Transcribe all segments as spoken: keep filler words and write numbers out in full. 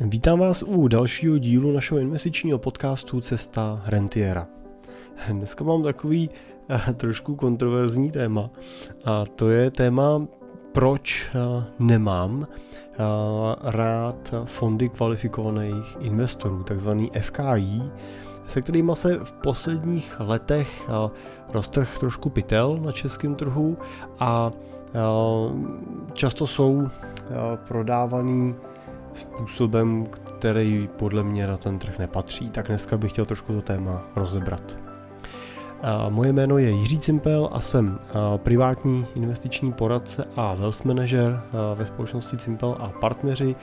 Vítám vás u dalšího dílu našeho investičního podcastu Cesta rentiera. Dneska mám takový trošku kontroverzní téma a to je téma, proč nemám rád fondy kvalifikovaných investorů, takzvaný F K I, se kterými se v posledních letech roztrhl trošku pytel na českém trhu a často jsou prodávaný způsobem, který podle mě na ten trh nepatří, tak dneska bych chtěl trošku to téma rozebrat. Moje jméno je Jiří Cimpel a jsem privátní investiční poradce a wealth manager ve společnosti Cimpel a partneři,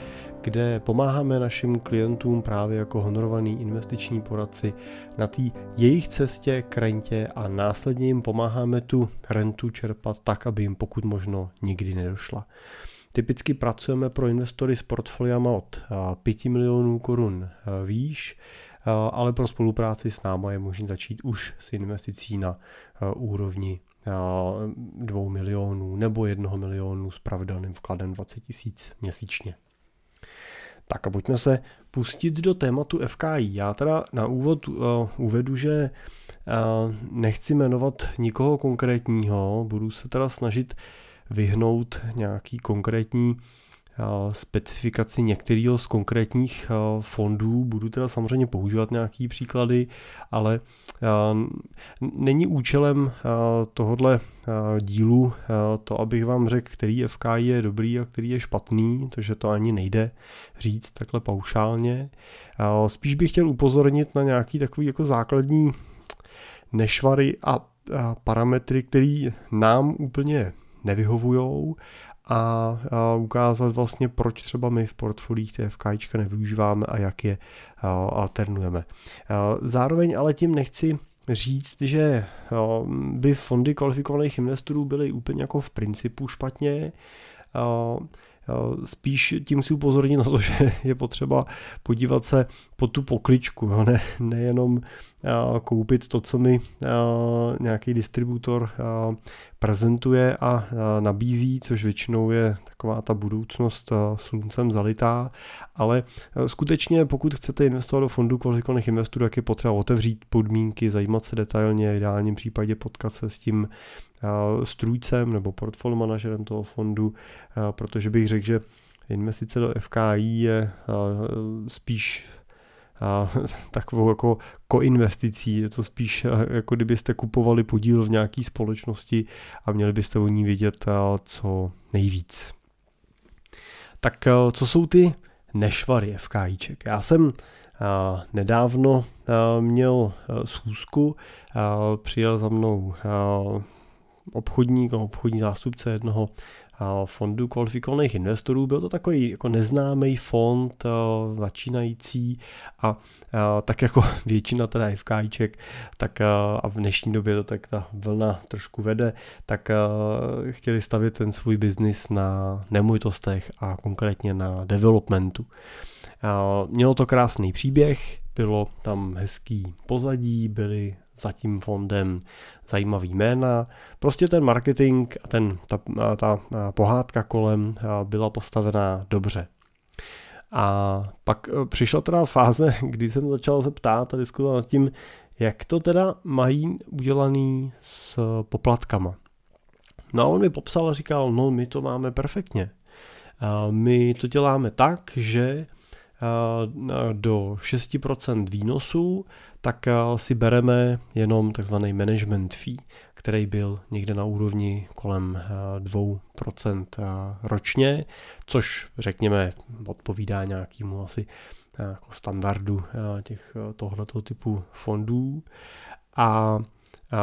kde pomáháme našim klientům právě jako honorovaný investiční poradci na té jejich cestě k rentě a následně jim pomáháme tu rentu čerpat tak, aby jim pokud možno nikdy nedošla. Typicky pracujeme pro investory s portfoliama od pěti milionů korun výš, ale pro spolupráci s náma je možné začít už s investicí na úrovni dvou milionů nebo jednoho milionu s pravidelným vkladem dvacet tisíc měsíčně. Tak a pojďme se pustit do tématu F K I. Já teda na úvod uh, uvedu, že uh, nechci jmenovat nikoho konkrétního, budu se teda snažit vyhnout nějaký konkrétní uh, specifikaci některého z konkrétních uh, fondů. Budu teda samozřejmě používat nějaký příklady, ale uh, není účelem uh, tohohle uh, dílu uh, to, abych vám řekl, který F K I je dobrý a který je špatný, takže to ani nejde říct takhle paušálně. Uh, spíš bych chtěl upozornit na nějaký takový jako základní nešvary a, a parametry, který nám úplně nevyhovujou a, a ukázat vlastně, proč třeba my v portfolích té F K I čka nevyužíváme a jak je a, alternujeme. A, zároveň ale tím nechci říct, že a, by fondy kvalifikovaných investorů byly úplně jako v principu špatně. A, a spíš tím si upozornit na to, že je potřeba podívat se po tu pokličku, jo? Ne, nejenom a, koupit to, co mi nějaký distributor a, prezentuje a nabízí, což většinou je taková ta budoucnost sluncem zalitá, ale skutečně pokud chcete investovat do fondů kvalifikovaných investorů, tak je potřeba otevřít podmínky, zajímat se detailně, v ideálním případě potkat se s tím strůjcem nebo portfolio manažerem toho fondu, protože bych řekl, že investice do F K I je spíš A takovou jako koinvesticí, je to spíš jako kdybyste kupovali podíl v nějaké společnosti a měli byste o ní vědět co nejvíc. Tak co jsou ty nešvary F K I ček? Já jsem nedávno měl schůzku, přijel za mnou obchodník, obchodní zástupce jednoho fondu kvalifikovaných investorů. Byl to takový jako neznámý fond začínající a, a tak jako většina teda F K I ček, tak a, a v dnešní době to tak ta vlna trošku vede, tak a, chtěli stavět ten svůj biznis na nemovitostech a konkrétně na developmentu. A, mělo to krásný příběh, bylo tam hezký pozadí, byly za tím fondem zajímavý jména. Prostě ten marketing a ten, ta, ta pohádka kolem byla postavená dobře. A pak přišla teda fáze, kdy jsem začal se ptát a diskutovat nad tím, jak to teda mají udělaný s poplatkama. No a on mi popsal a říkal, no my to máme perfektně. My to děláme tak, že do šest procent výnosu, tak si bereme jenom takzvaný management fee, který byl někde na úrovni kolem dvě procenta ročně, což řekněme odpovídá nějakému asi jako standardu těch tohoto typu fondů. A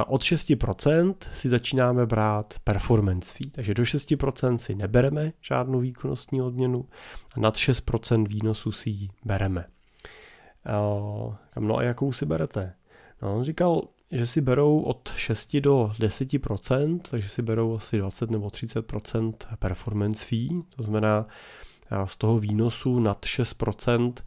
od šest procent si začínáme brát performance fee, takže do šest procent si nebereme žádnou výkonnostní odměnu a nad šest procent výnosu si ji bereme. No a jakou si berete? No, on říkal, že si berou od šesti do deseti procent, takže si berou asi dvacet nebo třicet procent performance fee, to znamená z toho výnosu nad šest procent,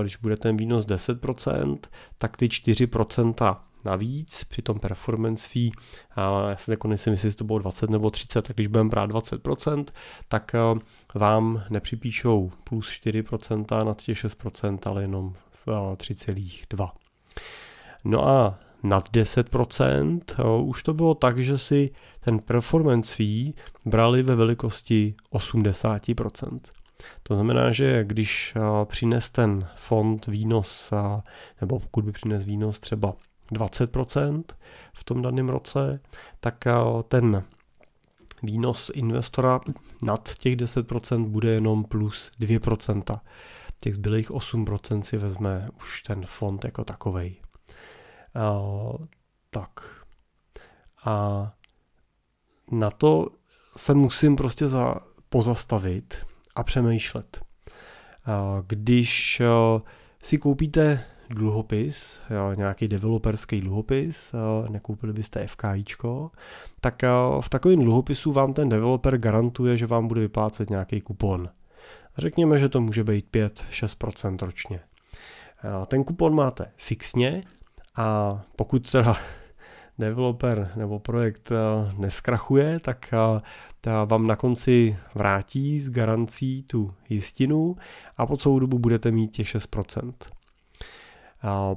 když bude ten výnos deset procent, tak ty čtyři procenta Navíc při tom performance fee, já se jako nejsem jistý, jestli to bylo dvacet nebo třicet, tak když budeme brát dvacet procent, tak vám nepřipíšou plus čtyři procenta nad těch šest procent, ale jenom tři celá dva procenta. No a nad deset procent už to bylo tak, že si ten performance fee brali ve velikosti osmdesát procent. To znamená, že když přines ten fond výnos, nebo pokud by přines výnos třeba dvacet procent v tom daném roce, tak ten výnos investora nad těch deset procent bude jenom plus dvě procenta. Těch zbylých osm procent si vezme už ten fond jako takovej. Uh, tak. A na to se musím prostě za, pozastavit a přemýšlet. Uh, když uh, si koupíte dluhopis, uh, nějaký developerský dluhopis, uh, nekoupili byste FKIčko, tak uh, v takovém dluhopisu vám ten developer garantuje, že vám bude vyplácet nějaký kupon. Řekněme, že to může být pět až šest procent ročně. Uh, ten kupon máte fixně, a pokud teda developer nebo projekt neskrachuje, tak vám na konci vrátí s garancí tu jistinu a po celou dobu budete mít těch šest procent.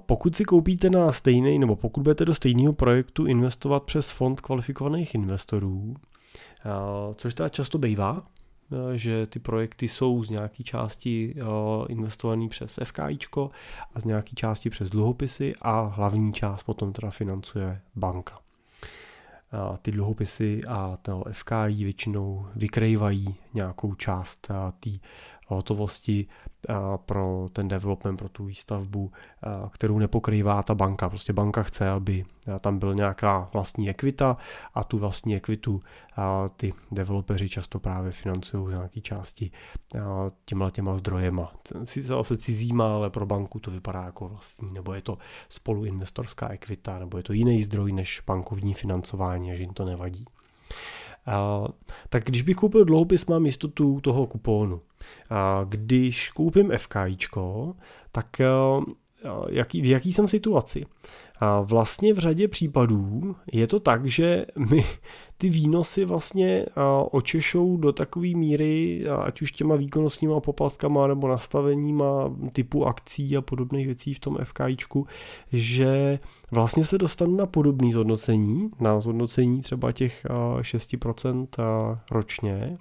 Pokud si koupíte na stejný, nebo pokud budete do stejného projektu investovat přes fond kvalifikovaných investorů, což teda často bývá, že ty projekty jsou z nějaké části investované přes FKIčko a z nějaké části přes dluhopisy a hlavní část potom teda financuje banka. Ty dluhopisy a to F K I většinou vykrývají nějakou část té hotovosti pro ten development, pro tu výstavbu, kterou nepokrývá ta banka. Prostě banka chce, aby tam byla nějaká vlastní ekvita a tu vlastní ekvitu ty developeři často právě financují z nějaké části těmhle těma zdrojema. Sice zase cizíma, ale pro banku to vypadá jako vlastní, nebo je to spoluinvestorská ekvita, nebo je to jiný zdroj než bankovní financování, a že jim to nevadí. Uh, tak když bych koupil dluhopis, mám jistotu toho kupónu. Uh, když koupím FKIčko, tak uh, jaký, v jaký jsem situaci? Uh, vlastně v řadě případů je to tak, že my ty výnosy vlastně uh, očešou do takové míry, ať už těma výkonnostníma poplatkama nebo nastaveníma typu akcí a podobných věcí v tom FKIčku, že vlastně se dostanu na podobné zhodnocení, na zhodnocení třeba těch uh, šest procent uh, ročně.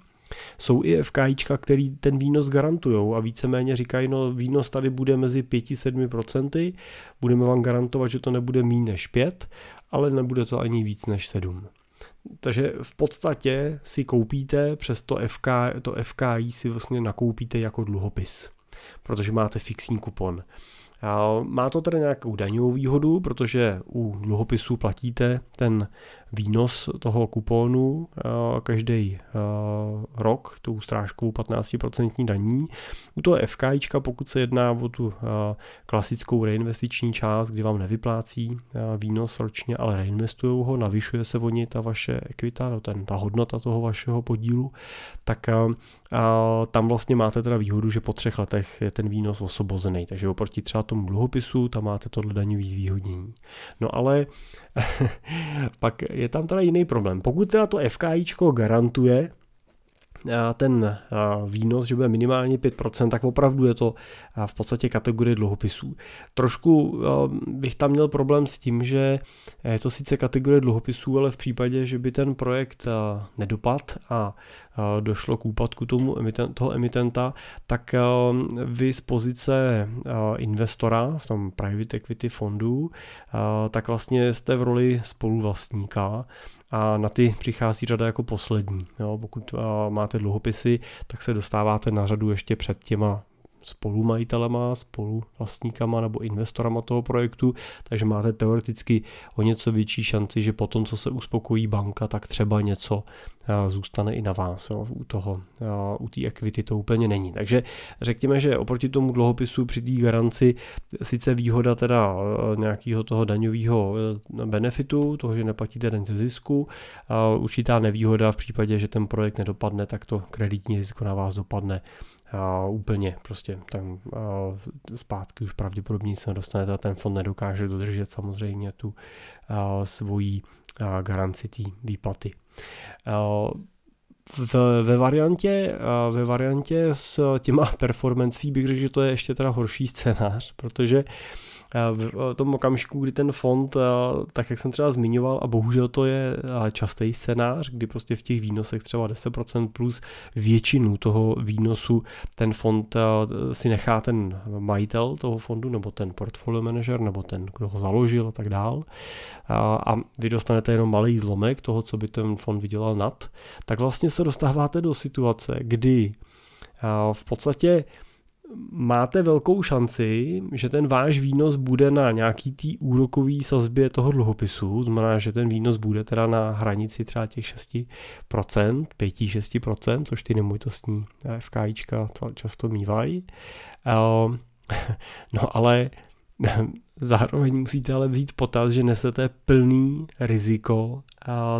Jsou i FKIčka, který ten výnos garantujou a víceméně říkají, no výnos tady bude mezi pět až sedm procent, budeme vám garantovat, že to nebude míň než pět, ale nebude to ani víc než sedm. Takže v podstatě si koupíte přes to F K, to F K I si vlastně nakoupíte jako dluhopis, protože máte fixní kupon. Má to teda nějakou daňovou výhodu, protože u dluhopisů platíte ten výnos toho kupónu každý rok, tou srážkou patnáct procent daní. U toho FKIčka, pokud se jedná o tu klasickou reinvestiční část, kdy vám nevyplácí výnos ročně, ale reinvestujou ho, navyšuje se o něj ta vaše ekvita, no ten, ta hodnota toho vašeho podílu, tak tam vlastně máte teda výhodu, že po třech letech je ten výnos osvobozený, takže oproti třeba tomu dluhopisu, tam máte tohle daňové zvýhodnění. No ale pak je tam teda jiný problém. Pokud teda to FKIčko garantuje ten výnos, že bude minimálně pět procent, tak opravdu je to v podstatě kategorie dluhopisů. Trošku bych tam měl problém s tím, že je to sice kategorie dluhopisů, ale v případě, že by ten projekt nedopad a došlo k úpadku tomu emiten, toho emitenta, tak vy z pozice investora v tom private equity fondu, tak vlastně jste v roli spoluvlastníka a na ty přichází řada jako poslední. Jo, pokud máte dluhopisy, tak se dostáváte na řadu ještě před těma spolumajitelema, spoluvlastníkama nebo investorama toho projektu, takže máte teoreticky o něco větší šanci, že po tom, co se uspokojí banka, tak třeba něco zůstane i na vás. Jo. U toho, u té equity to úplně není. Takže řekněme, že oproti tomu dluhopisu při té garanci sice výhoda teda nějakého toho daňového benefitu, toho, že neplatíte daň ze zisku, určitá nevýhoda v případě, že ten projekt nedopadne, tak to kreditní riziko na vás dopadne uh, úplně prostě tam uh, zpátky už pravděpodobně se nedostanete a ten fond nedokáže dodržet samozřejmě tu uh, svoji uh, garanci té výplaty. Uh, V, ve, variantě, ve variantě s těma performance fee bych řekl, že to je ještě teda horší scénář, protože v tom okamžiku, kdy ten fond, tak jak jsem třeba zmiňoval, a bohužel to je častý scénář, kdy prostě v těch výnosech třeba deset procent plus většinu toho výnosu ten fond si nechá ten majitel toho fondu, nebo ten portfolio manažer, nebo ten, kdo ho založil a tak dál. A vy dostanete jenom malý zlomek toho, co by ten fond vydělal nad, tak vlastně se dostáváte do situace, kdy v podstatě máte velkou šanci, že ten váš výnos bude na nějaký tý úrokový sazbě toho dluhopisu, znamená, že ten výnos bude teda na hranici třeba těch šest procent, pět až šest procent, což ty nemovitostní FKIčka často mývají. No ale zároveň musíte ale vzít potaz, že nesete plný riziko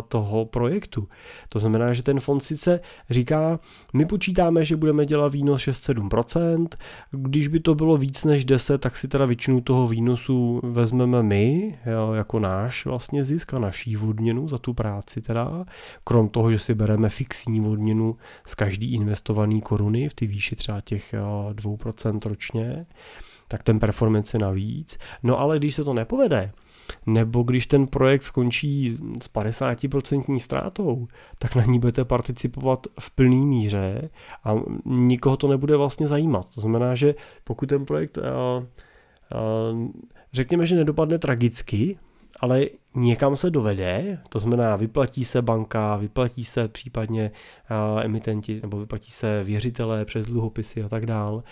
toho projektu. To znamená, že ten fond sice říká, my počítáme, že budeme dělat výnos šest až sedm procent, když by to bylo víc než deset, tak si teda většinu toho výnosu vezmeme my, jo, jako náš vlastně zisk a naší odměnu za tu práci teda, krom toho, že si bereme fixní odměnu z každý investovaný koruny v ty výši třeba těch dva procenta ročně, tak ten performance je navíc. No ale když se to nepovede, nebo když ten projekt skončí s padesát procent ztrátou, tak na ní budete participovat v plné míře a nikoho to nebude vlastně zajímat. To znamená, že pokud ten projekt, řekněme, že nedopadne tragicky, ale někam se dovede, to znamená vyplatí se banka, vyplatí se případně uh, emitenti, nebo vyplatí se věřitelé přes dluhopisy a tak dál.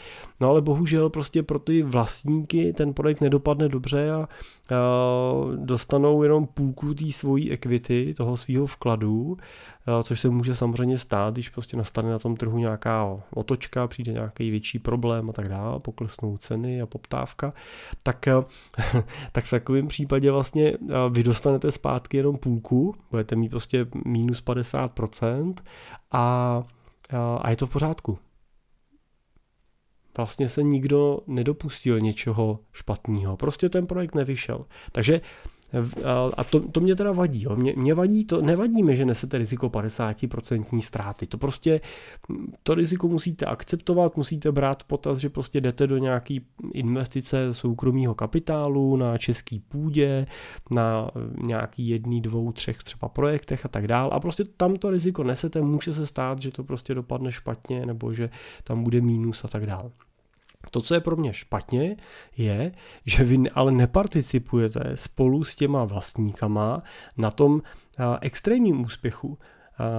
No ale bohužel prostě pro ty vlastníky ten projekt nedopadne dobře a uh, dostanou jenom půlku té svojí equity, toho svého vkladu, uh, což se může samozřejmě stát, když prostě nastane na tom trhu nějaká otočka, přijde nějaký větší problém a tak dále, poklesnou ceny a poptávka, tak, uh, tak v takovém případě vlastně uh, vydostává dostanete zpátky jenom půlku, budete mít prostě minus padesát procent a, a je to v pořádku. Vlastně se nikdo nedopustil něčeho špatného. Prostě ten projekt nevyšel. Takže a to, to mě teda vadí. Jo. Mě, mě vadí to, nevadí mi, že nesete riziko padesát procent ztráty. To prostě, to riziko musíte akceptovat, musíte brát v potaz, že prostě jdete do nějaký investice soukromého kapitálu na český půdě, na nějaký jedný, dvou, třech třeba projektech a tak dál. A prostě tam to riziko nesete, může se stát, že to prostě dopadne špatně nebo že tam bude mínus a tak dál. To, co je pro mě špatně, je, že vy ale neparticipujete spolu s těma vlastníkama na tom extrémním úspěchu,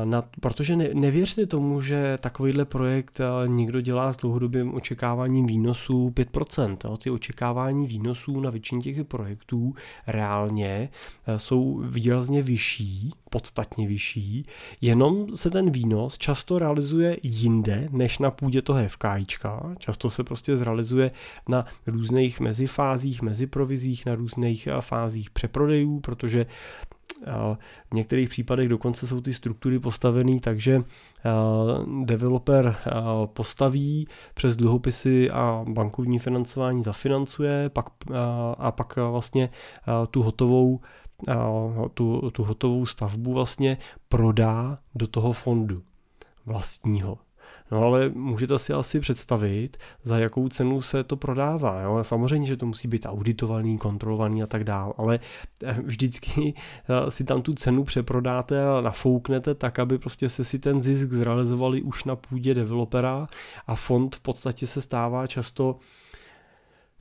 na, protože ne, nevěřte tomu, že takovýhle projekt někdo dělá s dlouhodobým očekáváním výnosů pět procent. Jo. Ty očekávání výnosů na většině těch projektů reálně jsou výrazně vyšší, podstatně vyšší, jenom se ten výnos často realizuje jinde, než na půdě toho FKIčka. Často se prostě zrealizuje na různých mezifázích, meziprovizích, na různých fázích přeprodejů, protože v některých případech dokonce jsou ty struktury postavené, takže developer postaví, přes dluhopisy a bankovní financování zafinancuje pak, a pak vlastně tu hotovou, tu, tu hotovou stavbu vlastně prodá do toho fondu vlastního. No ale můžete si asi představit, za jakou cenu se to prodává. Jo? Samozřejmě, že to musí být auditovaný, kontrolovaný a tak dál, ale vždycky si tam tu cenu přeprodáte a nafouknete tak, aby prostě se si ten zisk zrealizovali už na půdě developera a fond v podstatě se stává často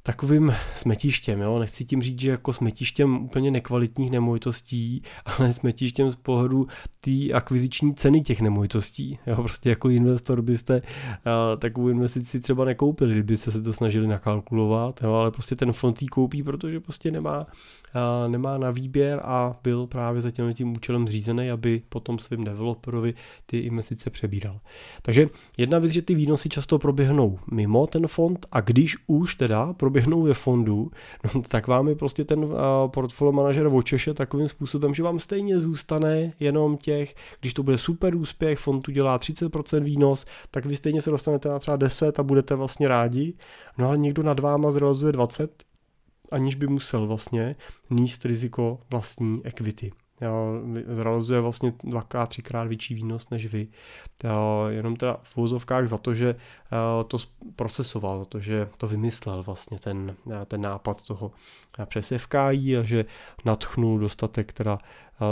takovým smetištěm, jo? Nechci tím říct, že jako smetištěm úplně nekvalitních nemovitostí, ale smetištěm z pohledu té akviziční ceny těch nemovitostí. Jo? Prostě jako investor byste uh, takovou investici třeba nekoupili, kdybyste se to snažili nakalkulovat, jo? Ale prostě ten fond jí koupí, protože prostě nemá, uh, nemá na výběr a byl právě za tím, tím účelem zřízený, aby potom svým developerovi ty investice přebíral. Takže jedna věc, že ty výnosy často proběhnou mimo ten fond a když už teda proběhnou ve fondu, no, tak vám je prostě ten uh, portfolio manažer očeše takovým způsobem, že vám stejně zůstane jenom těch, když to bude super úspěch, fond tu dělá třicet procent výnos, tak vy stejně se dostanete na třeba deset a budete vlastně rádi, no ale někdo nad váma zrealizuje dvacet, aniž by musel vlastně níst riziko vlastní equity. Realizuje vlastně dvakrát, třikrát větší výnos než vy. Jenom teda v uvozovkách za to, že to procesoval, za to, že to vymyslel vlastně ten, ten nápad toho přesevkání a že nadchnul dostatek teda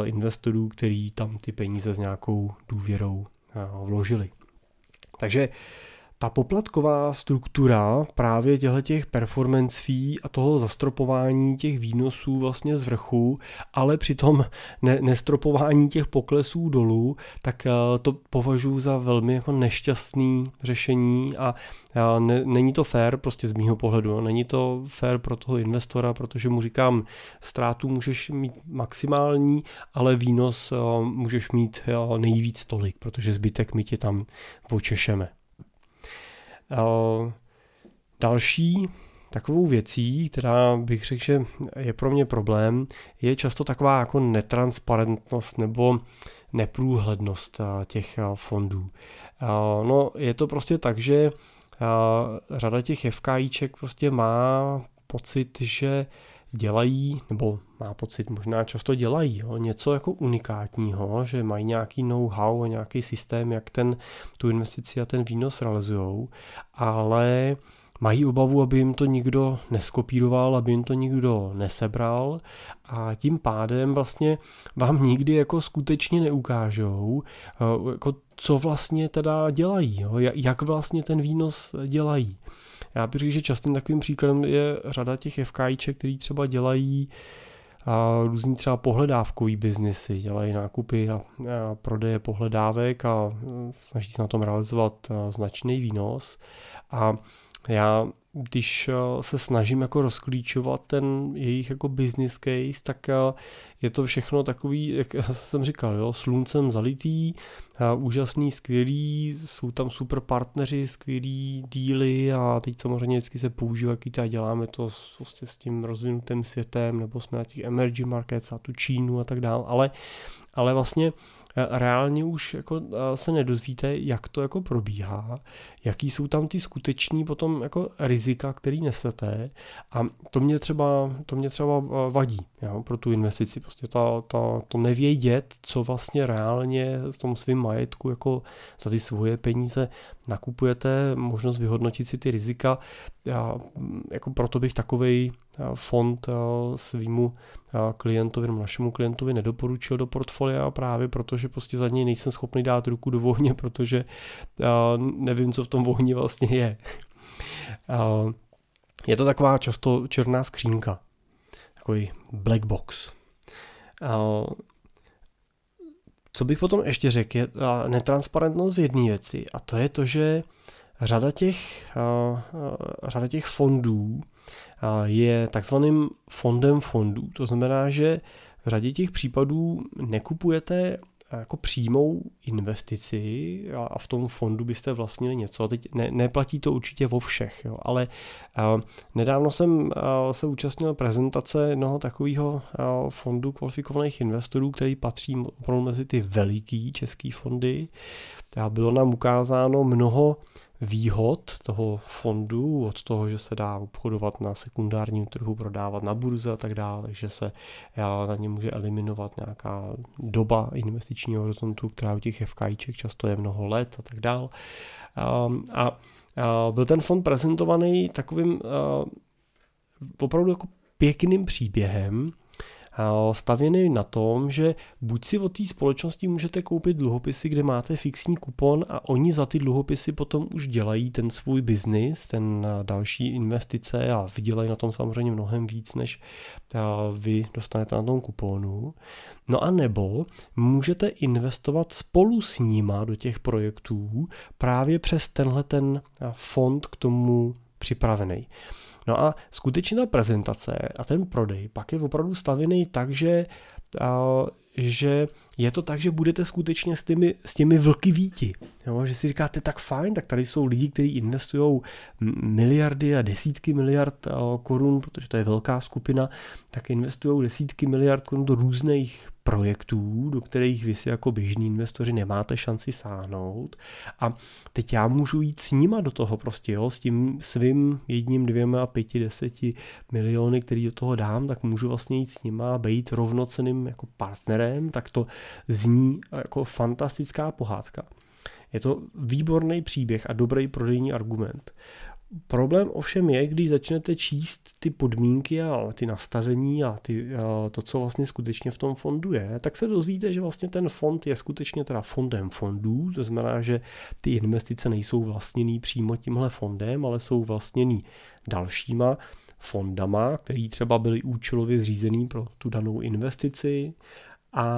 investorů, který tam ty peníze s nějakou důvěrou vložili. Takže ta poplatková struktura právě těchto performance fee a toho zastropování těch výnosů vlastně z vrchu, ale přitom ne- nestropování těch poklesů dolů, tak uh, to považuji za velmi jako nešťastný řešení a uh, ne- není to fair prostě z mýho pohledu. Není to fair pro toho investora, protože mu říkám, ztrátu můžeš mít maximální, ale výnos uh, můžeš mít uh, nejvíc tolik, protože zbytek my tě tam očešeme. Uh, další takovou věcí, která bych řekl, že je pro mě problém, je často taková jako netransparentnost nebo neprůhlednost uh, těch uh, fondů. Uh, no je to prostě tak, že uh, řada těch FKIček prostě má pocit, že dělají, nebo má pocit, možná často dělají jo, něco jako unikátního, že mají nějaký know-how, nějaký systém, jak ten, tu investici a ten výnos realizujou, ale mají obavu, aby jim to nikdo neskopíroval, aby jim to nikdo nesebral a tím pádem vlastně vám nikdy jako skutečně neukážou, jako co vlastně teda dělají, jo, jak vlastně ten výnos dělají. Já bych řekl, že častým takovým příkladem je řada těch FKIček, který třeba dělají a různý třeba pohledávkový biznesy, dělají nákupy a, a prodeje pohledávek a, a snaží se na tom realizovat a, značný výnos. A já, když a, se snažím jako rozklíčovat ten jejich jako business case, tak a, je to všechno takový, jak jsem říkal, jo, sluncem zalitý, a, úžasný, skvělý, jsou tam super partneři, skvělý díly a teď samozřejmě vždycky se používá, a děláme to s, vlastně s tím rozvinutým světem, nebo jsme na těch emerging markets a tu Čínu a tak dále, ale, ale vlastně reálně už jako se nedozvíte, jak to jako probíhá, jaký jsou tam ty skuteční potom jako rizika, který nesete a to mě třeba, to mě třeba vadí jo, pro tu investici, prostě ta, ta, to nevědět, co vlastně reálně s tom svým majetku jako za ty svoje peníze nakupujete, možnost vyhodnotit si ty rizika, já, jako proto bych takovej fond svýmu klientovi, našemu klientovi nedoporučil do portfolia právě proto, že prostě za něj nejsem schopný dát ruku do ohně, protože nevím, co v tom ohni vlastně je. Je to taková často černá skřínka, takový black box. Co bych potom ještě řekl, je netransparentnost v jedné věci a to je to, že řada těch, řada těch fondů je takzvaným fondem fondů. To znamená, že v řadě těch případů nekupujete jako přímou investici a v tom fondu byste vlastnili něco. A teď ne, neplatí to určitě vo všech, jo. Ale a, nedávno jsem a, se účastnil prezentace jednoho takového a, fondu kvalifikovaných investorů, který patří opravdu mezi ty veliký český fondy. A bylo nám ukázáno mnoho výhod toho fondu od toho, že se dá obchodovat na sekundárním trhu, prodávat na burze a tak dále, že se na ně může eliminovat nějaká doba investičního horizontu, která u těch FKIček často je mnoho let a tak dále. A byl ten fond prezentovaný takovým opravdu jako pěkným příběhem, stavěný na tom, že buď si od té společnosti můžete koupit dluhopisy, kde máte fixní kupon a oni za ty dluhopisy potom už dělají ten svůj biznis, ten další investice a vydělají na tom samozřejmě mnohem víc, než vy dostanete na tom kuponu. No a nebo můžete investovat spolu s nima do těch projektů právě přes tenhle ten fond k tomu připravený. No a skutečně ta prezentace a ten prodej pak je opravdu stavěný tak, že že je to tak, že budete skutečně s těmi, s těmi vlky víti. Jo? Že si říkáte, tak fajn, tak tady jsou lidi, kteří investují miliardy a desítky miliard korun, protože to je velká skupina, tak investují desítky miliard korun do různých projektů, do kterých vy si jako běžní investoři nemáte šanci sáhnout. A teď já můžu jít s nima do toho prostě, jo? S tím svým jedním, dvěma, pěti, deseti miliony, který do toho dám, tak můžu vlastně jít s nima a být rovnocenným jako partnerem, tak to zní jako fantastická pohádka. Je to výborný příběh a dobrý prodejní argument. Problém ovšem je, když začnete číst ty podmínky a ty nastavení a, ty, a to, co vlastně skutečně v tom fondu je, tak se dozvíte, že vlastně ten fond je skutečně teda fondem fondů, to znamená, že ty investice nejsou vlastněný přímo tímhle fondem, ale jsou vlastněný dalšíma fondama, který třeba byly účelově zřízený pro tu danou investici. A,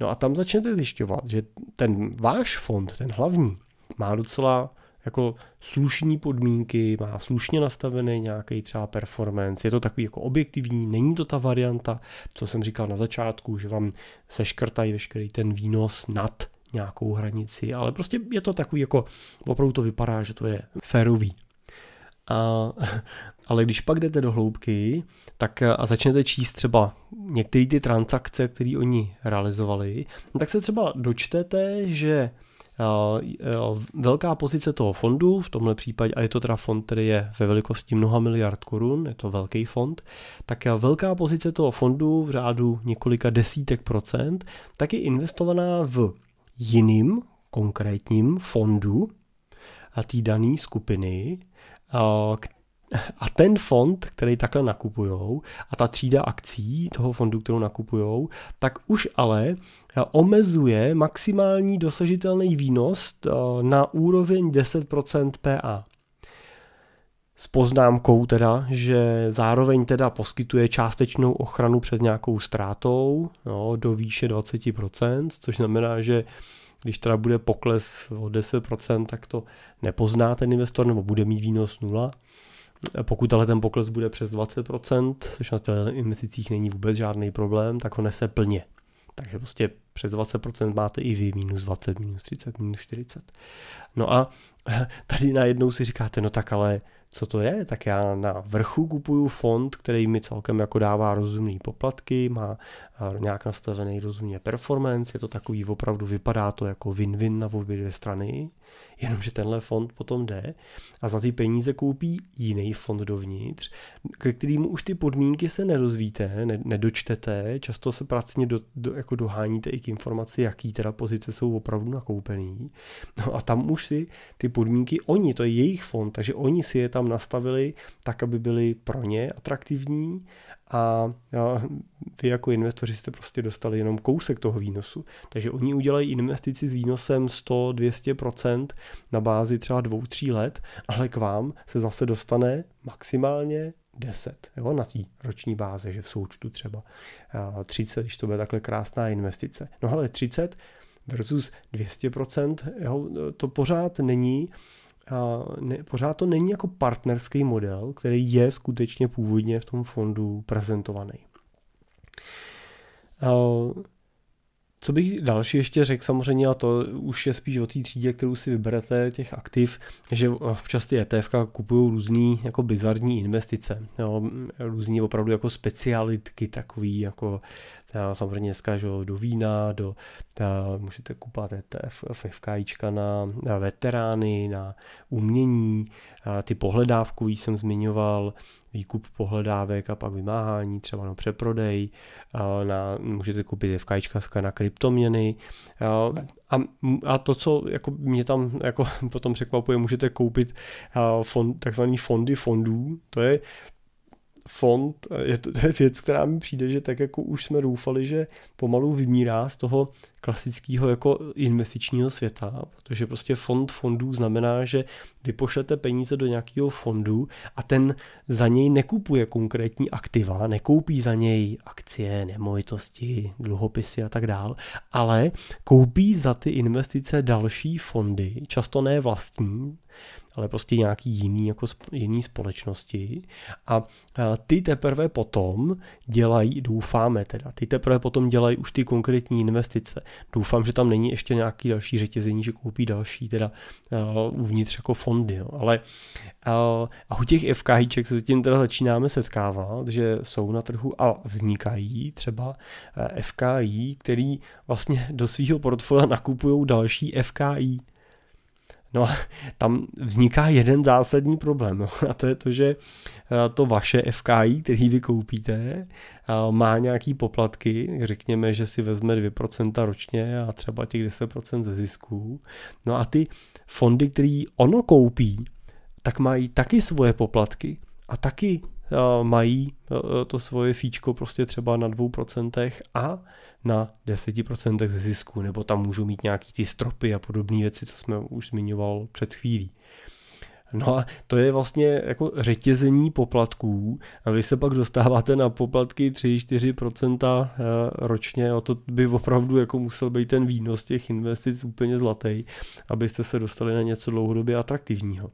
no a tam začnete zjišťovat, že ten váš fond, ten hlavní, má docela jako slušní podmínky, má slušně nastavený nějaký třeba performance, je to takový jako objektivní, není to ta varianta, co jsem říkal na začátku, že vám seškrtají veškerý ten výnos nad nějakou hranici, ale prostě je to takový jako, opravdu to vypadá, že to je férový. A, ale když pak jdete do hloubky, tak a začnete číst třeba některé ty transakce, které oni realizovali, tak se třeba dočtete, že velká pozice toho fondu, v tomhle případě, a je to teda fond, který je ve velikosti mnoha miliard korun, je to velký fond, tak velká pozice toho fondu v řádu několika desítek procent, tak je investovaná v jiným konkrétním fondu a té dané skupiny, a ten fond, který takhle nakupujou, a ta třída akcí toho fondu, kterou nakupujou, tak už ale omezuje maximální dosažitelný výnos na úroveň deset procent P A. S poznámkou teda, že zároveň teda poskytuje částečnou ochranu před nějakou ztrátou, no, do výše dvacet procent, což znamená, že když teda bude pokles o deset procent, tak to nepozná ten investor, nebo bude mít výnos nula. Pokud ale ten pokles bude přes dvacet procent, což na těch investicích není vůbec žádný problém, tak ho nese plně. Takže prostě přes dvacet procent máte i vy minus dvacet, minus třicet, minus čtyřicet. No a tady najednou si říkáte, no tak ale co to je? Tak já na vrchu kupuju fond, který mi celkem jako dává rozumný poplatky, má nějak nastavený rozumně performance, je to takový opravdu, vypadá to jako win-win na obě dvě strany, jenomže tenhle fond potom jde a za ty peníze koupí jiný fond dovnitř, ke kterému už ty podmínky se nedozvíte, nedočtete, často se pracně do, do, jako doháníte i k informaci, jaký teda pozice jsou opravdu nakoupený. No a tam už si ty podmínky, oni, to je jejich fond, takže oni si je tam nastavili tak, aby byly pro ně atraktivní a vy jako investoři jste prostě dostali jenom kousek toho výnosu. Takže oni udělají investici s výnosem sto až dvě stě procent na bázi třeba dvou, tří let, ale k vám se zase dostane maximálně deset, jo, na té roční báze, že v součtu třeba třicet, když to bude takhle krásná investice. No ale třicet versus dvě stě procent, jo, to pořád není Ne, pořád to není jako partnerský model, který je skutečně původně v tom fondu prezentovaný. Co bych další ještě řekl, samozřejmě, a to už je spíš o té třídě, kterou si vyberete, těch aktiv, že občas ty ETFka kupují různý jako bizarní investice, jo, různý opravdu jako specialitky takový, jako samozřejmě dneska, že do vína, do, ta, můžete kupovat E T F, FFKIčka na, na veterány, na umění, ty pohledávkový jsem zmiňoval, výkup pohledávek a pak vymáhání, třeba na přeprodej, na, můžete koupit FKIčka na kryptoměny a, a to, co jako mě tam jako potom překvapuje, můžete koupit fond, takzvaný fondy fondů, to je fond, je to, to je věc, která mi přijde, že tak jako už jsme doufali, že pomalu vymírá z toho klasického jako investičního světa, protože prostě fond fondů znamená, že vy pošlete peníze do nějakého fondu a ten za něj nekupuje konkrétní aktiva, nekoupí za něj akcie, nemovitosti, dluhopisy a tak dál, ale koupí za ty investice další fondy, často ne vlastní, ale prostě nějaký jiný, jako jiný společnosti. A ty teprve potom dělají, doufáme teda, ty teprve potom dělají už ty konkrétní investice. Doufám, že tam není ještě nějaký další řetězení, že koupí další teda uh, uvnitř jako fondy. Jo. Ale uh, a u těch FKIček se tím teda začínáme setkávat, že jsou na trhu a vznikají třeba F K I, který vlastně do svého portfolia nakupují další F K I. No a tam vzniká jeden zásadní problém, a to je to, že to vaše F K I, který vy koupíte, má nějaký poplatky, řekněme, že si vezme dvě procenta ročně a třeba těch deset procent ze zisků. No a ty fondy, který ono koupí, tak mají taky svoje poplatky a taky mají to svoje fíčko prostě třeba na dvou procentech a na deseti procentech ze zisku, nebo tam můžou mít nějaký ty stropy a podobné věci, co jsme už zmiňoval před chvílí. No a to je vlastně jako řetězení poplatků a vy se pak dostáváte na poplatky tři až čtyři procenta ročně, a to by opravdu jako musel být ten výnos těch investic úplně zlatý, abyste se dostali na něco dlouhodobě atraktivního.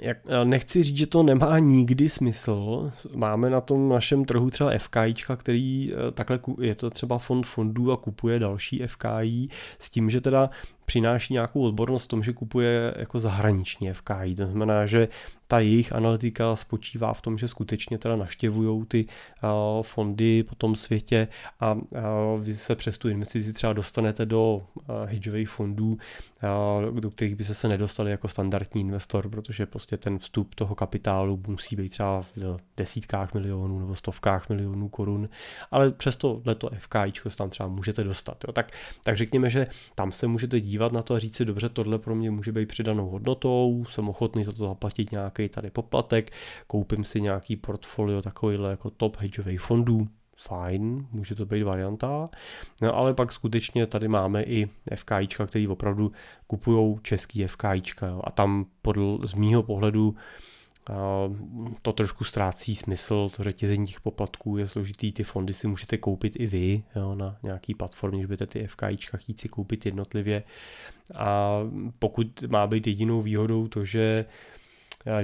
Jak, nechci říct, že to nemá nikdy smysl. Máme na tom našem trhu třeba F K I čka, který takhle je to třeba fond fondů a kupuje další F K I s tím, že teda přináší nějakou odbornost v tom, že kupuje jako zahraniční F K I. To znamená, že ta jejich analytika spočívá v tom, že skutečně teda navštěvujou ty uh, fondy po tom světě a uh, vy se přes tu investici třeba dostanete do uh, hedžových fondů, uh, do kterých byste se nedostali jako standardní investor, protože prostě ten vstup toho kapitálu musí být třeba v desítkách milionů nebo stovkách milionů korun, ale přes tohleto FKIčko se tam třeba můžete dostat. Jo? Tak, tak řekněme, že tam se můžete dívat na to a říct si, dobře, tohle pro mě může být přidanou hodnotou, jsem ochotný za to zaplatit nějaký tady poplatek, koupím si nějaký portfolio takovýhle jako top hedžových fondů, fajn, může to být varianta, no, ale pak skutečně tady máme i FKIčka, který opravdu kupujou český FKIčka, jo, a tam podl, z mýho pohledu to trošku ztrácí smysl, to řetězení těch poplatků je složitý, ty fondy si můžete koupit i vy, jo, na nějaký platformě, že budete ty FKIčka chtít si koupit jednotlivě, a pokud má být jedinou výhodou to, že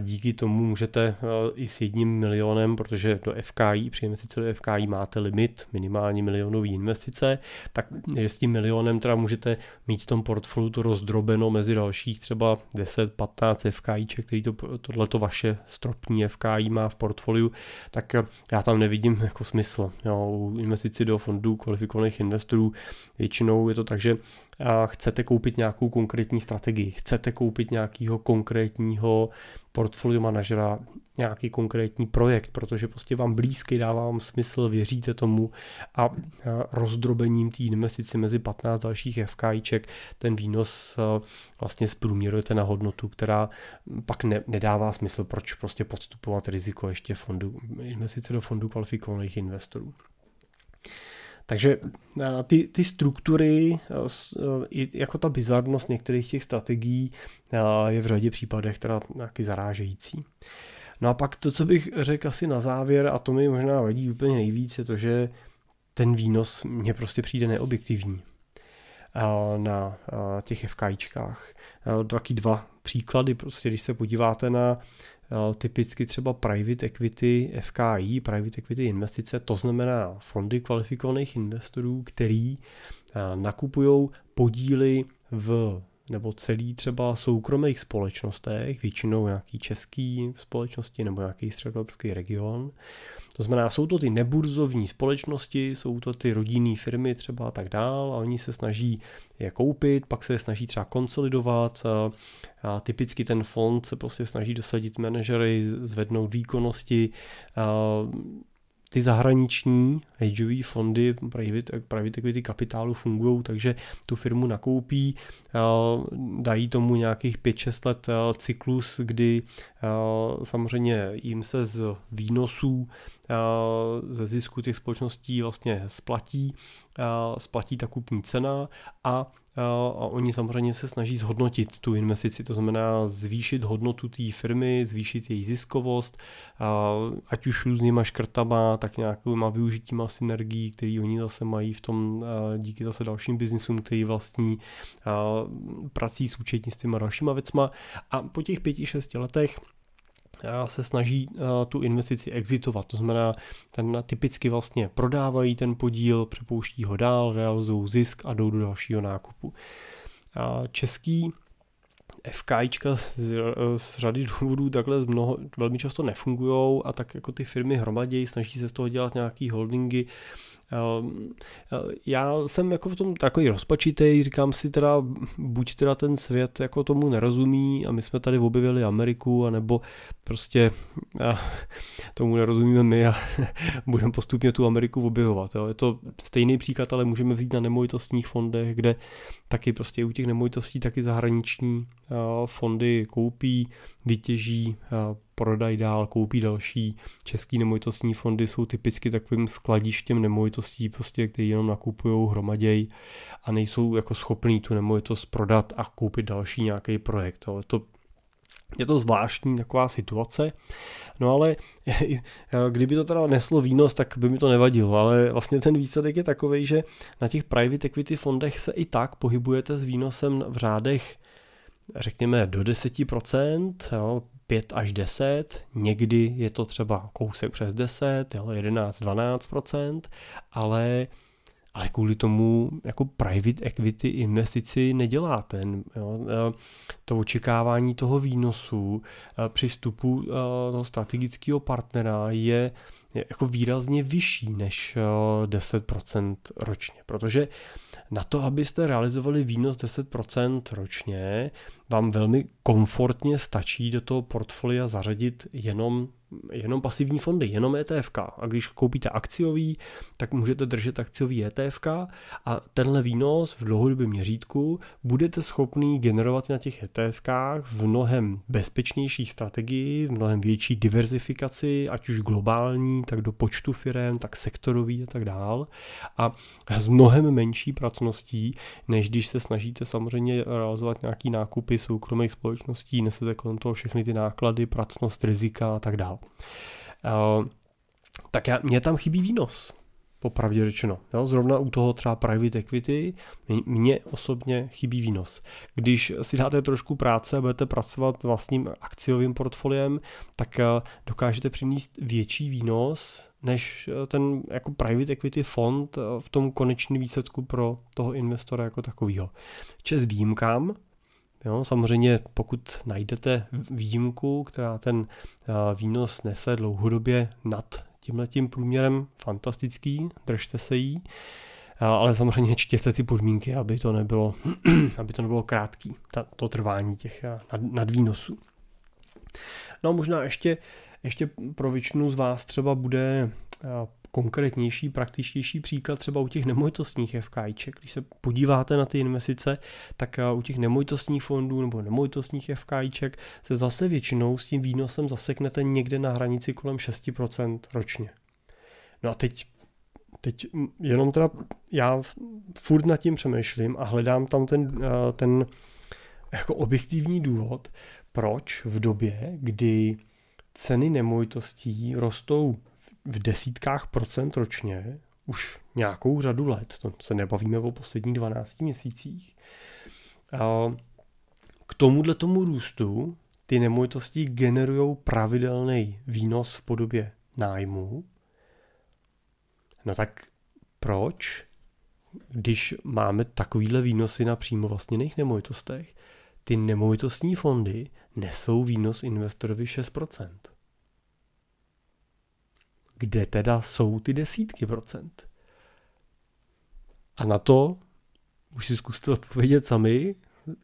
díky tomu můžete i s jedním milionem, protože do F K I, při investice do F K I máte limit, minimální milionový investice, tak s tím milionem teda můžete mít v tom portfoliu to rozdrobeno mezi dalších třeba deset patnáct FKIček, který to, tohleto vaše stropní F K I má v portfoliu, tak já tam nevidím jako smysl. U investici do fondů kvalifikovaných investorů většinou je to tak, že a chcete koupit nějakou konkrétní strategii, chcete koupit nějakého konkrétního portfolio manažera, nějaký konkrétní projekt, protože prostě vám blízky, dává vám smysl, věříte tomu, a rozdrobením té investice mezi patnáct dalších FKIček ten výnos vlastně zprůměrujete na hodnotu, která pak ne, nedává smysl, proč prostě podstupovat riziko ještě fondu, investice do fondů kvalifikovaných investorů. Takže ty, ty struktury, jako ta bizarnost některých těch strategií je v řadě případech teda nějaký zarážející. No a pak to, co bych řekl asi na závěr, a to mi možná vadí úplně nejvíc, je to, že ten výnos mně prostě přijde neobjektivní na těch FKIčkách. Taky dva příklady, prostě když se podíváte na typicky třeba private equity F K I, private equity investice, to znamená fondy kvalifikovaných investorů, který nakupují podíly v nebo celý třeba soukromých společnostech, většinou nějaký český společnosti nebo nějaký středoevropský region. To znamená, jsou to ty neburzovní společnosti, jsou to ty rodinné firmy třeba a tak dál, a oni se snaží je koupit, pak se je snaží třeba konsolidovat. A, a typicky ten fond se prostě snaží dosadit manažery, zvednout výkonnosti. A ty zahraniční hedžové fondy private, private equity kapitálu fungují, takže tu firmu nakoupí, dají tomu nějakých pět šest let cyklus, kdy samozřejmě jim se z výnosů, ze zisku těch společností vlastně splatí, splatí ta kupní cena a a oni samozřejmě se snaží zhodnotit tu investici, to znamená zvýšit hodnotu té firmy, zvýšit její ziskovost, ať už různýma škrtama, tak nějakýma využitíma synergií, které oni zase mají v tom díky zase dalším biznisům, který vlastní, prací s účetnictvím a dalšíma věcma. A po těch pěti, šesti letech se snaží tu investici exitovat, to znamená, ten typicky vlastně prodávají ten podíl, přepouští ho dál, realizují zisk a jdou do dalšího nákupu. Český FKIčka z, z řady důvodů takhle mnoho, velmi často nefungujou a tak jako ty firmy hromadějí, snaží se z toho dělat nějaký holdingy. Já jsem jako v tom takový rozpačitej, říkám si teda, buď teda ten svět jako tomu nerozumí a my jsme tady objevili Ameriku, anebo prostě tomu nerozumíme my a budeme postupně tu Ameriku objevovat. Jo. Je to stejný příklad, ale můžeme vzít na nemovitostních fondech, kde taky prostě u těch nemovitostí taky zahraniční fondy koupí, vytěží, prodají dál, koupí další. Český nemovitostní fondy jsou typicky takovým skladištěm nemovitostí, prostě, které jenom nakupují, hromadějí a nejsou jako schopní tu nemovitost prodat a koupit další nějaký projekt. Jo. To je to zvláštní taková situace, no ale kdyby to teda neslo výnos, tak by mi to nevadilo, ale vlastně ten výsledek je takovej, že na těch private equity fondech se i tak pohybujete s výnosem v řádech, řekněme do deset procent, jo, pět až deset, někdy je to třeba kousek přes deset, jo, jedenáct dvanáct procent, ale... Ale kvůli tomu jako private equity investici neděláte. Jo. To očekávání toho výnosu při vstupu toho strategického partnera je jako výrazně vyšší než deset procent ročně, protože na to, abyste realizovali výnos deset procent ročně, vám velmi komfortně stačí do toho portfolia zařadit jenom jenom pasivní fondy, jenom ETFka. A když koupíte akciový, tak můžete držet akciový ETFka a tenhle výnos v dlouhodobém měřítku budete schopný generovat na těch ETFkách v mnohem bezpečnější strategii, v mnohem větší diverzifikaci, ať už globální, tak do počtu firem, tak sektorový a tak dál. A s mnohem menší pracností, než když se snažíte samozřejmě realizovat nějaký nákupy soukromých společností, nesete kolem toho všechny ty náklady, pracnost, rizika a tak dál. Uh, tak já, mně tam chybí výnos, popravdě řečeno. Jo? Zrovna u toho třeba private equity, mně osobně chybí výnos. Když si dáte trošku práce a budete pracovat vlastním akciovým portfoliem, tak uh, dokážete přinést větší výnos, než ten jako private equity fond uh, v tom konečném výsledku pro toho investora jako takovýho. Čes výjimkám. Jo, samozřejmě pokud najdete výjimku, která ten výnos nese dlouhodobě nad tímhletím průměrem, fantastický, držte se jí, ale samozřejmě čtěte ty podmínky, aby to nebylo, aby to nebylo krátký, ta, to trvání těch nadvýnosů. No a možná ještě, ještě pro většinu z vás třeba bude konkrétnější, praktičtější příklad třeba u těch nemovitostních FKIček. Když se podíváte na ty investice, tak u těch nemovitostních fondů nebo nemovitostních FKIček se zase většinou s tím výnosem zaseknete někde na hranici kolem šest procent ročně. No a teď, teď jenom teda já furt nad tím přemýšlím a hledám tam ten, ten jako objektivní důvod, proč v době, kdy ceny nemovitostí rostou v desítkách procent ročně, už nějakou řadu let, to se nebavíme o posledních dvanácti měsících, k tomuhle tomu růstu ty nemovitosti generují pravidelný výnos v podobě nájmu. No tak proč, když máme takovýhle výnosy na přímo vlastněných nemovitostech, ty nemovitostní fondy nesou výnos investorovi šest procent? Kde teda jsou ty desítky procent? A na to už si zkuste odpovědět sami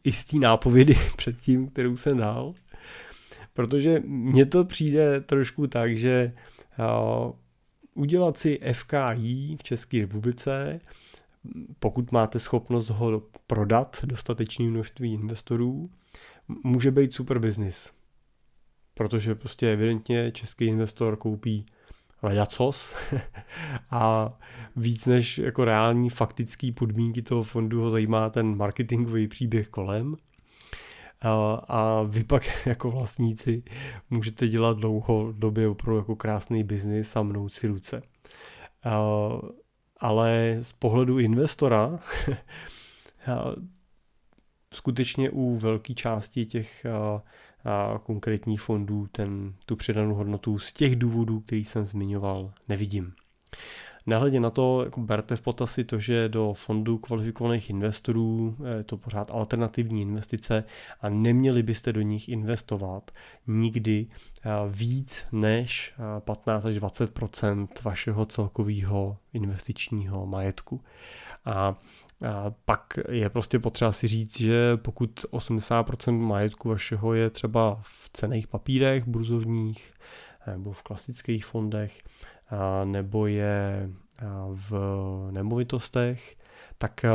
i z té nápovědy předtím, kterou jsem dal. Protože mně to přijde trošku tak, že uh, udělat si F K I v České republice, pokud máte schopnost ho prodat dostatečné množství investorů, může být super biznis. Protože prostě evidentně český investor koupí ledacos a víc než jako reální faktické podmínky toho fondu ho zajímá ten marketingový příběh kolem. A vy pak jako vlastníci můžete dělat dlouhodobě opravdu jako krásný biznis a mnout si ruce. Ale z pohledu investora skutečně u velké části těch konkrétních fondů ten, tu přidanou hodnotu z těch důvodů, který jsem zmiňoval, nevidím. Nehledě na to, jako berte v potaz i to, že do fondu kvalifikovaných investorů je to pořád alternativní investice a neměli byste do nich investovat nikdy víc než patnáct až dvacet procent vašeho celkového investičního majetku. A A pak je prostě potřeba si říct, že pokud osmdesát procent majetku vašeho je třeba v cenných papírech, burzovních, nebo v klasických fondech, nebo je v nemovitostech, tak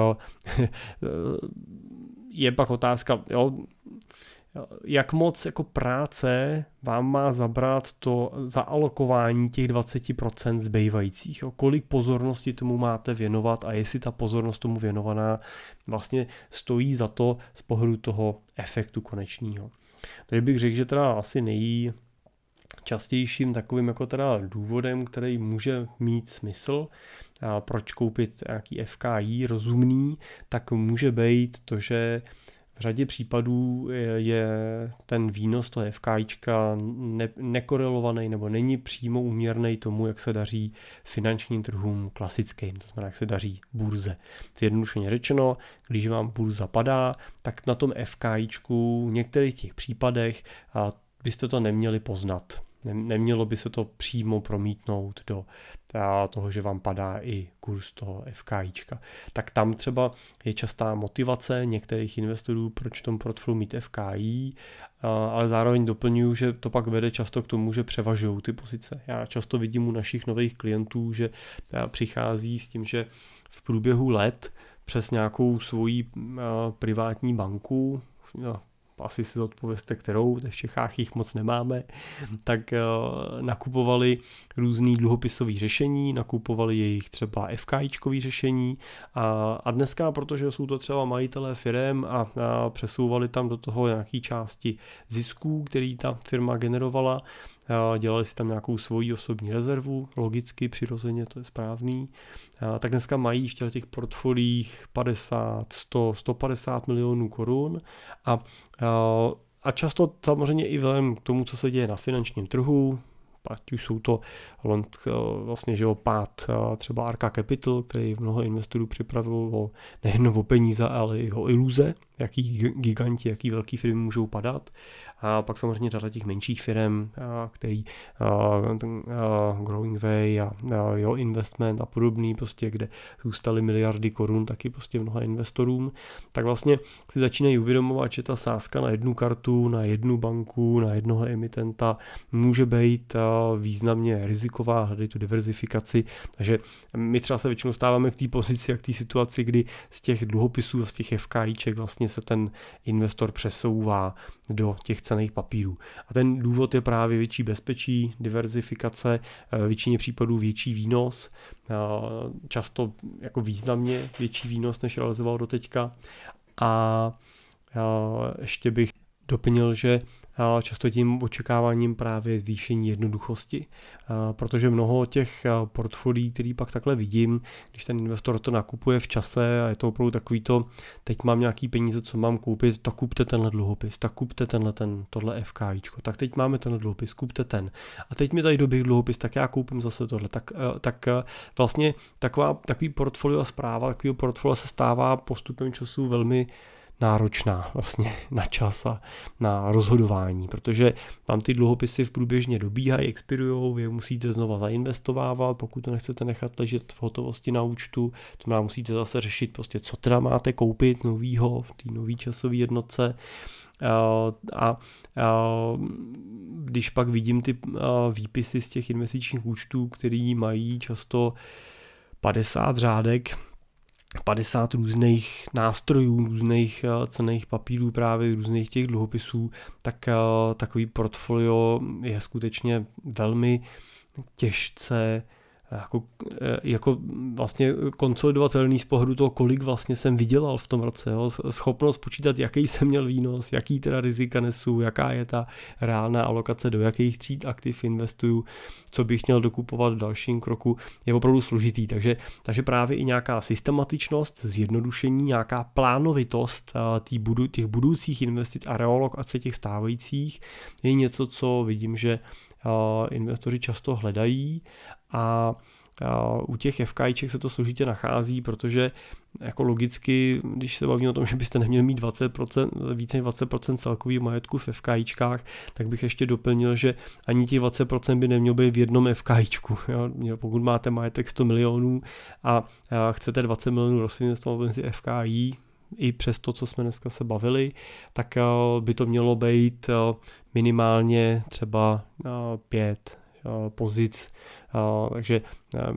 je pak otázka, jo, jak moc jako práce vám má zabrat to zaalokování těch dvacet procent zbývajících. Jo? Kolik pozornosti tomu máte věnovat a jestli ta pozornost tomu věnovaná vlastně stojí za to z pohledu toho efektu konečního. Takže bych řekl, že teda asi nejčastějším takovým jako teda důvodem, který může mít smysl, a proč koupit nějaký F K I rozumný, tak může být to, že v řadě případů je ten výnos toho FKIčka ne- nekorelovaný nebo není přímo úměrný tomu, jak se daří finančním trhům klasickým, to znamená, jak se daří burze. Zjednodušeně řečeno, když vám burza padá, tak na tom FKIčku v některých těch případech byste to neměli poznat. Nemělo by se to přímo promítnout do toho, že vám padá i kurz toho FKIčka. Tak tam třeba je častá motivace některých investorů, proč v tom portfoliu mít F K I, ale zároveň doplňuju, že to pak vede často k tomu, že převažují ty pozice. Já často vidím u našich nových klientů, že přichází s tím, že v průběhu let přes nějakou svoji privátní banku, no, asi si odpovězte, kterou, v Čechách jich moc nemáme, tak nakupovali různý dluhopisový řešení, nakupovali jejich třeba FKIčkový řešení a, a dneska, protože jsou to třeba majitelé firem a, a přesouvali tam do toho nějaký části zisků, který ta firma generovala, dělali si tam nějakou svoji osobní rezervu, logicky, přirozeně, to je správný, tak dneska mají v těch portfoliích padesát, sto, sto padesát milionů korun a, a často samozřejmě i vzhledem k tomu, co se děje na finančním trhu, ať už jsou to vlastně, že pád třeba Arka Capital, který mnoho investorů připravilo nejen o peníze, ale i o iluze, jaký giganti, jaký velký firmy můžou padat. A pak samozřejmě řada těch menších firm, který Growing Way a jo, investment a podobný, prostě, kde zůstaly miliardy korun taky prostě mnoha investorům, tak vlastně si začínají uvědomovat, že ta sázka na jednu kartu, na jednu banku, na jednoho emitenta může být významně riziková, hledají tu diverzifikaci. Takže my třeba se většinou stáváme k té pozici a k té situaci, kdy z těch dluhopisů a z těch FKIček vlastně se ten investor přesouvá do těch cenných papírů. A ten důvod je právě větší bezpečí, diverzifikace, většině případů větší výnos, často jako významně větší výnos, než realizoval doteďka. A ještě bych doplnil, že často tím očekáváním právě zvýšení jednoduchosti, protože mnoho těch portfolií, který pak takhle vidím, když ten investor to nakupuje v čase a je to opravdu takový to, teď mám nějaký peníze, co mám koupit, tak kupte tenhle dluhopis, tak kupte tenhle, ten, tohle FKIčko, tak teď máme tenhle dluhopis, kupte ten. A teď mi tady doběh dluhopis, tak já koupím zase tohle. Tak, tak vlastně taková, takový portfolio zpráva, takovýho portfolio se stává postupem času velmi náročná vlastně na čas a na rozhodování, protože vám ty dluhopisy v průběžně dobíhají, expirujou, vy musíte znova zainvestovávat, pokud to nechcete nechat ležet v hotovosti na účtu, to nám musíte zase řešit prostě, co teda máte koupit novýho v té nový časové jednotce. A když pak vidím ty výpisy z těch investičních účtů, který mají často padesát řádek, padesát různých nástrojů, různých cenných papírů, právě různých těch dluhopisů, tak takový portfolio je skutečně velmi těžce jako, jako vlastně konsolidovatelný z pohledu toho, kolik vlastně jsem vydělal v tom roce. Jo? Schopnost počítat, jaký jsem měl výnos, jaký teda rizika nesu, jaká je ta reálná alokace, do jakých tříd aktiv investuju, co bych měl dokupovat v dalším kroku, je opravdu složitý. Takže, takže právě i nějaká systematičnost, zjednodušení, nějaká plánovitost budu, těch budoucích investic a realokace těch stávajících je něco, co vidím, že investoři často hledají a u těch FKIček se to složitě nachází, protože jako logicky, když se bavím o tom, že byste neměli mít dvacet procent, více než dvacet procent celkový majetku v FKIčkách, tak bych ještě doplnil, že ani těch dvacet procent by nemělo být v jednom FKIčku. Jo? Pokud máte majetek sto milionů a chcete dvacet milionů rozinvestovat mezi F K I, i přes to, co jsme dneska se bavili, tak by to mělo být minimálně třeba pět pozic, takže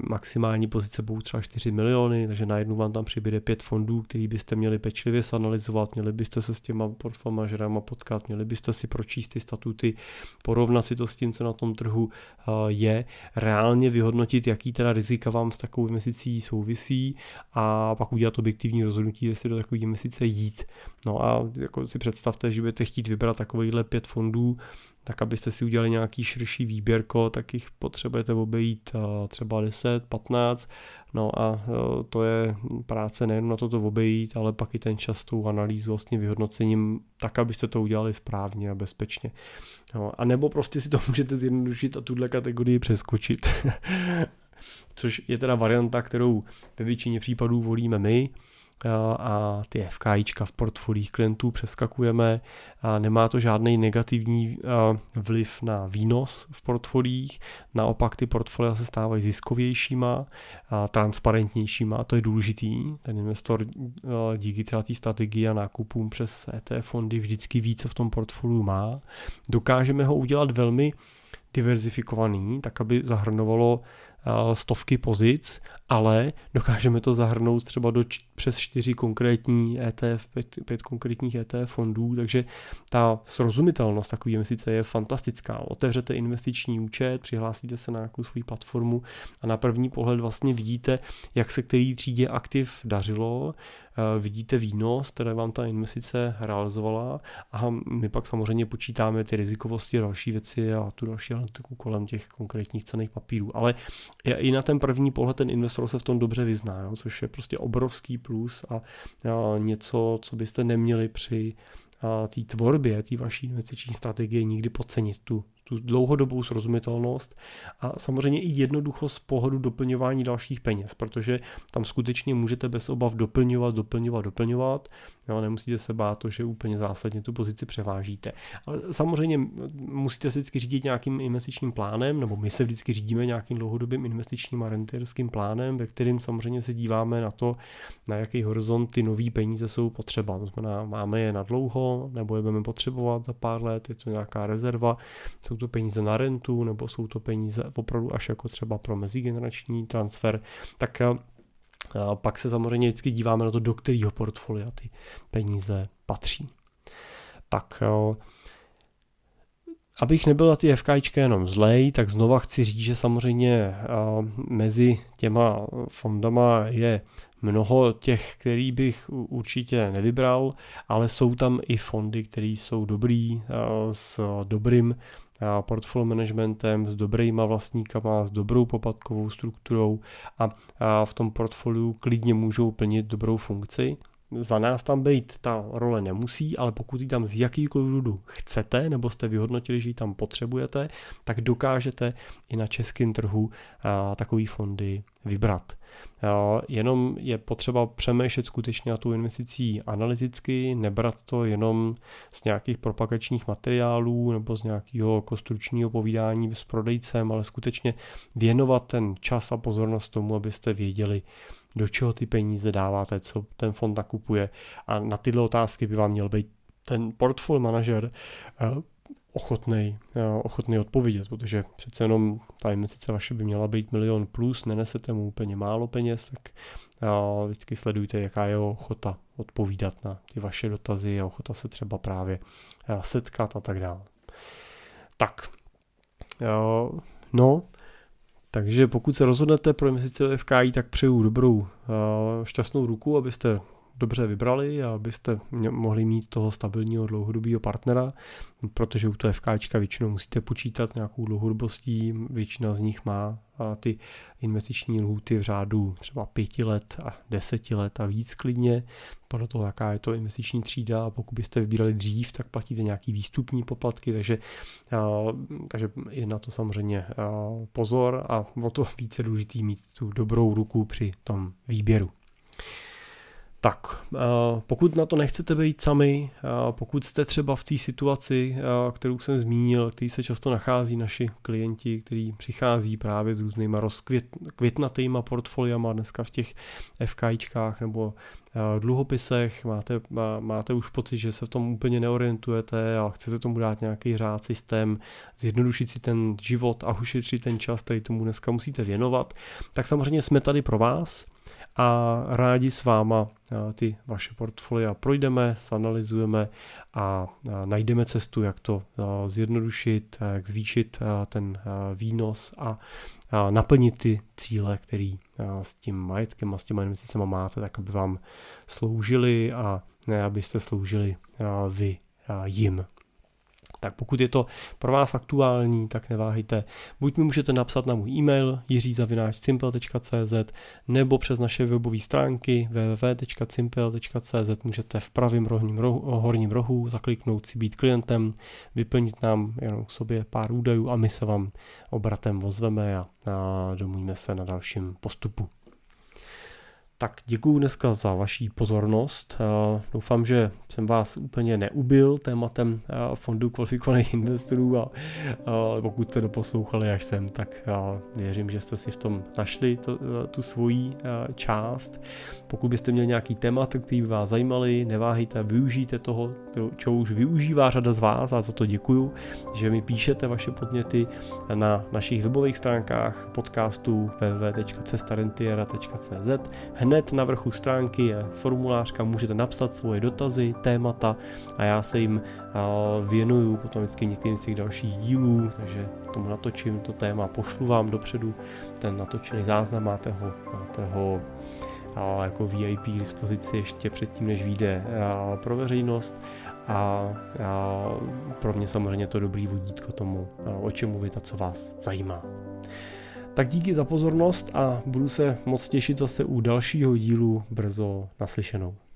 maximální pozice budou třeba čtyři miliony, takže najednou vám tam přibude pět fondů, který byste měli pečlivě analyzovat, měli byste se s těma portfoliomažerama potkat, měli byste si pročíst ty statuty, porovnat si to s tím, co na tom trhu je, reálně vyhodnotit, jaký teda rizika vám s takovou investicí souvisí a pak udělat objektivní rozhodnutí, jestli do takové investice jít. No a jako si představte, že budete chtít vybrat takovýhle pět fondů, tak abyste si udělali nějaký širší výběrko, tak jich potřebujete obejít třeba deset, patnáct, no a to je práce nejen na toto obejít, ale pak i ten čas tu analýzu vlastně vyhodnocením, tak abyste to udělali správně a bezpečně. No, a nebo prostě si to můžete zjednodušit a tuhle kategorii přeskočit. Což je teda varianta, kterou ve většině případů volíme my, a ty FKIčka v portfoliích klientů přeskakujeme a nemá to žádný negativní vliv na výnos v portfoliích, naopak ty portfolia se stávají ziskovějšíma a transparentnějšíma, to je důležitý, ten investor díky třeba té strategii a nákupům přes E T F fondy vždycky ví, co v tom portfoliu má, dokážeme ho udělat velmi diverzifikovaný, tak aby zahrnovalo stovky pozic, ale dokážeme to zahrnout třeba do č- přes čtyři konkrétní E T F, pět, pět konkrétních E T F fondů, takže ta srozumitelnost takový investice je fantastická. Otevřete investiční účet, přihlásíte se na nějakou svou platformu a na první pohled vlastně vidíte, jak se který třídě aktiv dařilo, vidíte výnos, které vám ta investice realizovala a my pak samozřejmě počítáme ty rizikovosti, další věci a tu další analytiku kolem těch konkrétních cenných papírů, ale i na ten první pohled ten investor se v tom dobře vyzná, jo, což je prostě obrovský plus a, a něco, co byste neměli při té tvorbě, té vaší investiční strategie nikdy podcenit tu, tu dlouhodobou srozumitelnost a samozřejmě i jednoducho z pohledu doplňování dalších peněz, protože tam skutečně můžete bez obav doplňovat, doplňovat, doplňovat, jo, nemusíte se bát to, že úplně zásadně tu pozici převážíte. Ale samozřejmě musíte se vždycky řídit nějakým investičním plánem, nebo my se vždycky řídíme nějakým dlouhodobým investičním a rentierským plánem, ve kterým samozřejmě se díváme na to, na jaký horizont ty nový peníze jsou potřeba. To znamená, máme je na dlouho, nebo je budeme potřebovat za pár let, je to nějaká rezerva, jsou to peníze na rentu, nebo jsou to peníze opravdu až jako třeba pro mezigenerační transfer, tak a pak se samozřejmě vždycky díváme na to, do kterého portfolia ty peníze patří. Tak abych nebyl na ty FKIčka jenom zlej, tak znova chci říct, že samozřejmě mezi těma fondama je mnoho těch, který bych určitě nevybral, ale jsou tam i fondy, které jsou dobrý, s dobrým portfolio managementem, s dobrýma vlastníkama, s dobrou poplatkovou strukturou a v tom portfoliu klidně můžou plnit dobrou funkci. Za nás tam být ta role nemusí, ale pokud ji tam z jakýkoliv důvodu chcete, nebo jste vyhodnotili, že ji tam potřebujete, tak dokážete i na českém trhu takové fondy vybrat. Jenom je potřeba přemýšlet skutečně na tu investicí analyticky, nebrat to jenom z nějakých propagačních materiálů nebo z nějakého kostručního povídání s prodejcem, ale skutečně věnovat ten čas a pozornost tomu, abyste věděli, do čeho ty peníze dáváte, co ten fond nakupuje a na tyhle otázky by vám měl být ten portfolio manažer ochotnej, ochotnej odpovědět, protože přece jenom ta investice vaše by měla být milion plus, nenesete mu úplně málo peněz, tak vždycky sledujte, jaká je ochota odpovídat na ty vaše dotazy a ochota se třeba právě setkat a tak dále. Tak, no, Takže pokud se rozhodnete pro investici do F K I, tak přeju dobrou šťastnou ruku, abyste dobře vybrali a abyste mohli mít toho stabilního dlouhodobého partnera, protože u toho FKIčka většinou musíte počítat nějakou dlouhodobostí, většina z nich má ty investiční lhůty v řádu třeba pěti let a deseti let a víc klidně, podle toho, jaká je to investiční třída, a pokud byste vybírali dřív, tak platíte nějaký výstupní poplatky, takže, takže je na to samozřejmě pozor a o to více důležitý mít tu dobrou ruku při tom výběru. Tak, pokud na to nechcete být sami, pokud jste třeba v té situaci, kterou jsem zmínil, který se často nachází naši klienti, kteří přichází právě s různýma rozkvětnatýma portfoliama dneska v těch FKIčkách nebo dluhopisech, máte, máte už pocit, že se v tom úplně neorientujete a chcete tomu dát nějaký řád, systém, zjednodušit si ten život a ušetřit ten čas, který tomu dneska musíte věnovat, tak samozřejmě jsme tady pro vás. A rádi s váma ty vaše portfolia projdeme, analyzujeme a najdeme cestu, jak to zjednodušit, jak zvýšit ten výnos a naplnit ty cíle, které s tím majetkem a s těma investicemi máte, tak aby vám sloužili a ne abyste sloužili vy jim. Tak pokud je to pro vás aktuální, tak neváhejte. Buď mi můžete napsat na můj e-mail jiří zavináč cimpel tečka cé zet nebo přes naše webové stránky www tečka cimpel tečka cé zet můžete v pravém rohním rohu, horním rohu zakliknout si být klientem, vyplnit nám jenom k sobě pár údajů a my se vám obratem ozveme a, a domluvíme se na dalším postupu. Tak děkuju dneska za vaši pozornost. Doufám, že jsem vás úplně neubil tématem fondu kvalifikovaných investorů, a pokud jste doposlouchali až sem, tak věřím, že jste si v tom našli tu svoji část. Pokud byste měli nějaký témat, který by vás zajímaly, neváhejte, využijte toho, čeho už využívá řada z vás, a za to děkuju, že mi píšete vaše podněty na našich webových stránkách podcastu www tečka cesta rentiera tečka cé zet. Hned na vrchu stránky je formulářka, můžete napsat svoje dotazy, témata a já se jim věnuju potom vždycky některým z těch dalších dílů, takže tomu natočím to téma, pošlu vám dopředu ten natočený záznam, máte ho, máte ho jako V I P k dispozici ještě předtím, než vyjde pro veřejnost. A, a pro mě samozřejmě to dobrý vodítko tomu, o čem mluvit a co vás zajímá. Tak díky za pozornost a budu se moc těšit zase u dalšího dílu, brzo naslyšenou.